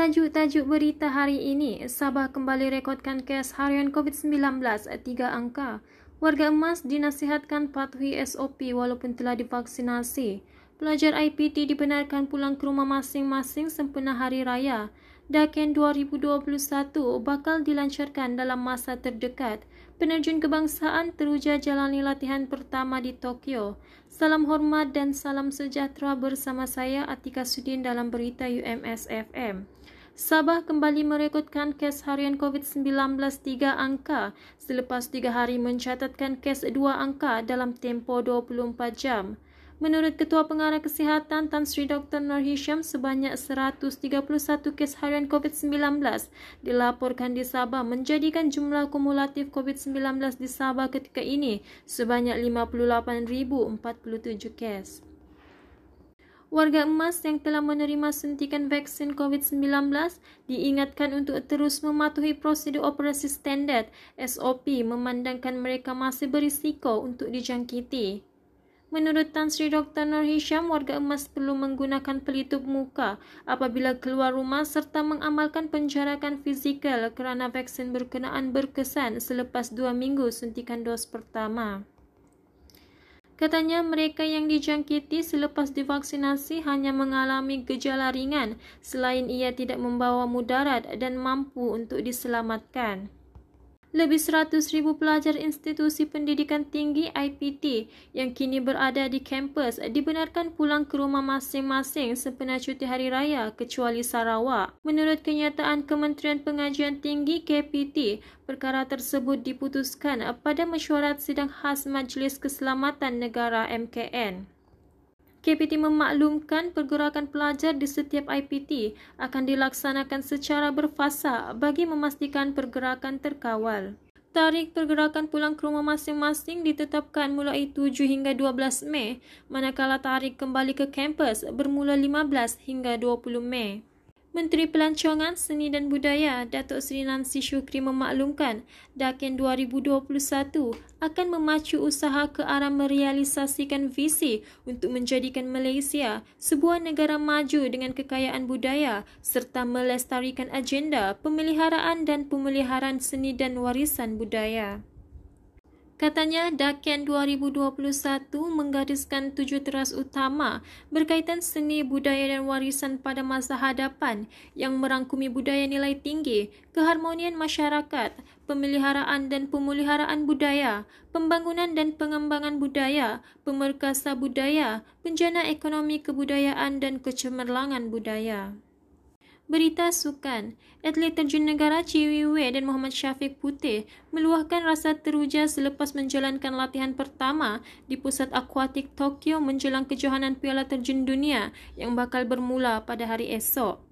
Tajuk-tajuk berita hari ini, Sabah kembali rekodkan kes harian COVID-19 3 angka. Warga emas dinasihatkan patuhi SOP walaupun telah divaksinasi. Pelajar IPT dibenarkan pulang ke rumah masing-masing sempena Hari Raya. DAKEN 2021 bakal dilancarkan dalam masa terdekat. Penerjun kebangsaan teruja jalani latihan pertama di Tokyo. Salam hormat dan salam sejahtera bersama saya Atika Sudin dalam berita UMS FM. Sabah kembali merekodkan kes harian COVID-19 3 angka selepas 3 hari mencatatkan kes 2 angka dalam tempoh 24 jam. Menurut Ketua Pengarah Kesihatan Tan Sri Dr. Noor Hisham, sebanyak 131 kes harian COVID-19 dilaporkan di Sabah menjadikan jumlah kumulatif COVID-19 di Sabah ketika ini sebanyak 58,047 kes. Warga emas yang telah menerima suntikan vaksin COVID-19 diingatkan untuk terus mematuhi prosedur operasi standard SOP memandangkan mereka masih berisiko untuk dijangkiti. Menurut Tan Sri Dr. Noor Hisham, warga emas perlu menggunakan pelitup muka apabila keluar rumah serta mengamalkan penjarakan fizikal kerana vaksin berkenaan berkesan selepas 2 minggu suntikan dos pertama. Katanya mereka yang dijangkiti selepas divaksinasi hanya mengalami gejala ringan selain ia tidak membawa mudarat dan mampu untuk diselamatkan. Lebih 100,000 pelajar institusi pendidikan tinggi IPT yang kini berada di kampus dibenarkan pulang ke rumah masing-masing sempena cuti Hari Raya kecuali Sarawak. Menurut kenyataan Kementerian Pengajian Tinggi KPT, perkara tersebut diputuskan pada mesyuarat sidang khas Majlis Keselamatan Negara MKN. KPT memaklumkan pergerakan pelajar di setiap IPT akan dilaksanakan secara berfasa bagi memastikan pergerakan terkawal. Tarikh pergerakan pulang ke rumah masing-masing ditetapkan mulai 7 hingga 12 Mei, manakala tarikh kembali ke kampus bermula 15 hingga 20 Mei. Menteri Pelancongan, Seni dan Budaya Datuk Seri Nancy Shukri memaklumkan DAKEN 2021 akan memacu usaha ke arah merealisasikan visi untuk menjadikan Malaysia sebuah negara maju dengan kekayaan budaya serta melestarikan agenda pemeliharaan dan pemeliharaan seni dan warisan budaya. Katanya, DAKEN 2021 menggariskan 7 teras utama berkaitan seni, budaya dan warisan pada masa hadapan yang merangkumi budaya nilai tinggi, keharmonian masyarakat, pemeliharaan dan pemuliharaan budaya, pembangunan dan pengembangan budaya, pemerkasa budaya, penjana ekonomi kebudayaan dan kecemerlangan budaya. Berita sukan, atlet terjun negara Chiwi Wei dan Muhammad Shafiq Putih meluahkan rasa teruja selepas menjalankan latihan pertama di Pusat Akuatik Tokyo menjelang kejohanan Piala Terjun Dunia yang bakal bermula pada hari esok.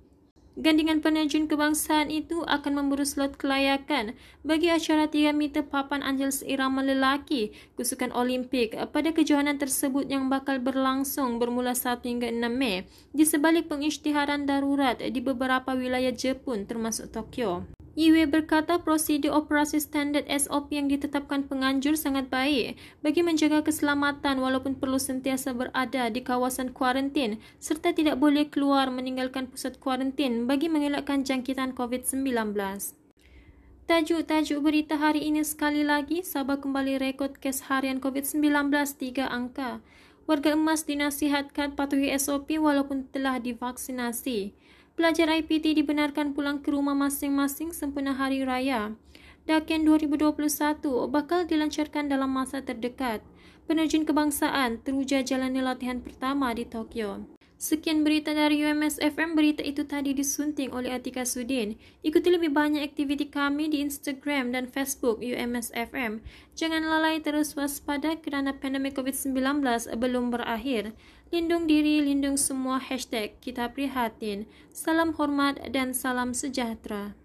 Gandingan penerjun kebangsaan itu akan memburu slot kelayakan bagi acara 3 meter papan anjal seirama lelaki Kusukan Olimpik pada kejohanan tersebut yang bakal berlangsung bermula 1 hingga 6 Mei di sebalik pengisytiharan darurat di beberapa wilayah Jepun termasuk Tokyo. Iwe berkata prosedur operasi standard SOP yang ditetapkan penganjur sangat baik bagi menjaga keselamatan walaupun perlu sentiasa berada di kawasan kuarantin serta tidak boleh keluar meninggalkan pusat kuarantin bagi mengelakkan jangkitan COVID-19. Tajuk-tajuk berita hari ini sekali lagi, Sabah kembali rekod kes harian COVID-19 3 angka. Warga emas dinasihatkan patuhi SOP walaupun telah divaksinasi. Pelajar IPT dibenarkan pulang ke rumah masing-masing sempena Hari Raya. DAKEN 2021 bakal dilancarkan dalam masa terdekat. Penerjun kebangsaan teruja jalani latihan pertama di Tokyo. Sekian berita dari UMS FM. Berita itu tadi disunting oleh Atika Sudin. Ikuti lebih banyak aktiviti kami di Instagram dan Facebook UMS FM. Jangan lalai terus waspada kerana pandemik COVID-19 belum berakhir. Lindung diri, lindung semua. #Kita prihatin. Salam hormat dan salam sejahtera.